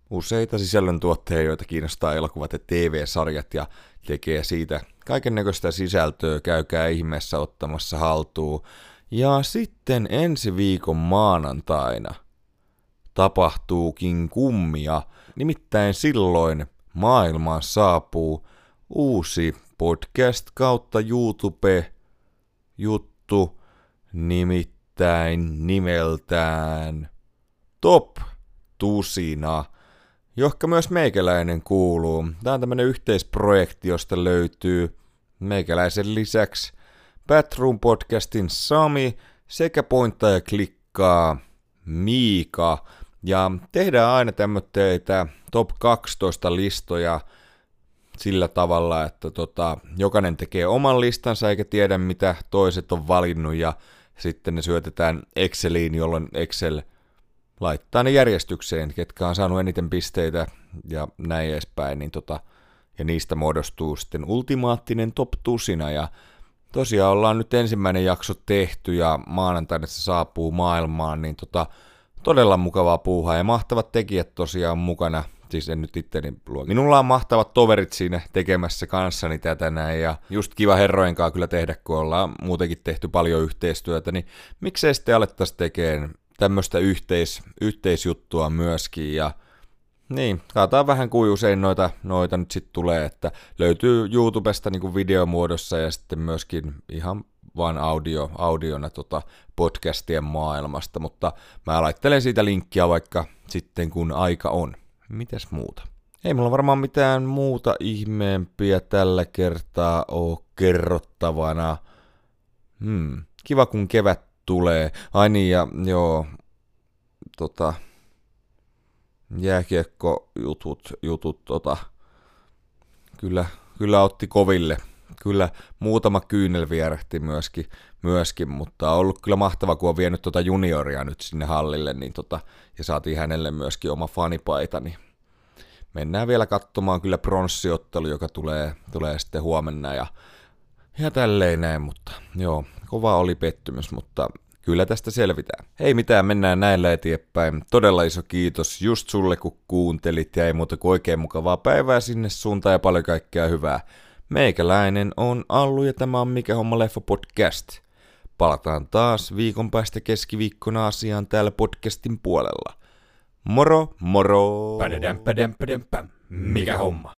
useita sisällöntuotteja, joita kiinnostaa elokuvat ja T V-sarjat ja tekee siitä kaikennäköistä sisältöä. Käykää ihmeessä ottamassa haltuun. Ja sitten ensi viikon maanantaina tapahtuukin kummia. Nimittäin silloin maailmaan saapuu uusi podcast kautta YouTube-juttu, nimittäin nimeltään Top Tusina, johonka myös meikäläinen kuuluu. Tämä on tämmöinen yhteisprojekti, josta löytyy meikäläisen lisäksi Batroom-podcastin Sami sekä Pointtaa ja Klikkaa Miika. Ja tehdään aina tämmöitä top kaksitoista listoja sillä tavalla, että tota, jokainen tekee oman listansa eikä tiedä mitä toiset on valinnut ja sitten ne syötetään Exceliin, jolloin Excel laittaa ne järjestykseen, ketkä on saanut eniten pisteitä ja näin edespäin, niin tota, ja niistä muodostuu sitten ultimaattinen top tusina, ja tosiaan ollaan nyt ensimmäinen jakso tehty, ja maanantaina se saapuu maailmaan, niin tota, todella mukavaa puuhaa, ja mahtavat tekijät tosiaan mukana, siis en nyt itteni luo. Minulla on mahtavat toverit siinä tekemässä kanssani tätä näin, ja just kiva herrojenkaan kyllä tehdä, kun ollaan muutenkin tehty paljon yhteistyötä, niin miksei sitten alettaisi tekemään tämmöistä yhteis, yhteisjuttua myöskin, ja niin, katsotaan vähän kuin usein noita, noita nyt sitten tulee, että löytyy YouTubesta niin kuin videomuodossa ja sitten myöskin ihan vaan audio, audiona tota podcastien maailmasta, mutta mä laittelen siitä linkkiä vaikka sitten kun aika on. Mitäs muuta? Ei mulla varmaan mitään muuta ihmeempiä tällä kertaa oo kerrottavana. Hmm, kiva kun kevät tulee. Ai niin, ja joo, tota, jääkiekkojutut, jutut, tota, kyllä, kyllä otti koville. Kyllä muutama kyynel vierähti myöskin, myöskin, mutta on ollut kyllä mahtava, kun on vienyt tota junioria nyt sinne hallille, niin tota, ja saatiin hänelle myöskin oma fanipaita, niin mennään vielä katsomaan kyllä pronssiottelu, joka tulee, tulee sitten huomenna, ja Ja tälleen näin, mutta joo, kova oli pettymys, mutta kyllä tästä selvitään. Ei mitään, mennään näillä eteenpäin. Todella iso kiitos just sulle, kun kuuntelit, ja ei muuta kuin oikein mukavaa päivää sinne suuntaan ja paljon kaikkea hyvää. Meikäläinen on Allu ja tämä on Mikä homma leffa podcast. Palataan taas viikon päästä keskiviikkona asiaan täällä podcastin puolella. Moro, moro! Mikä homma?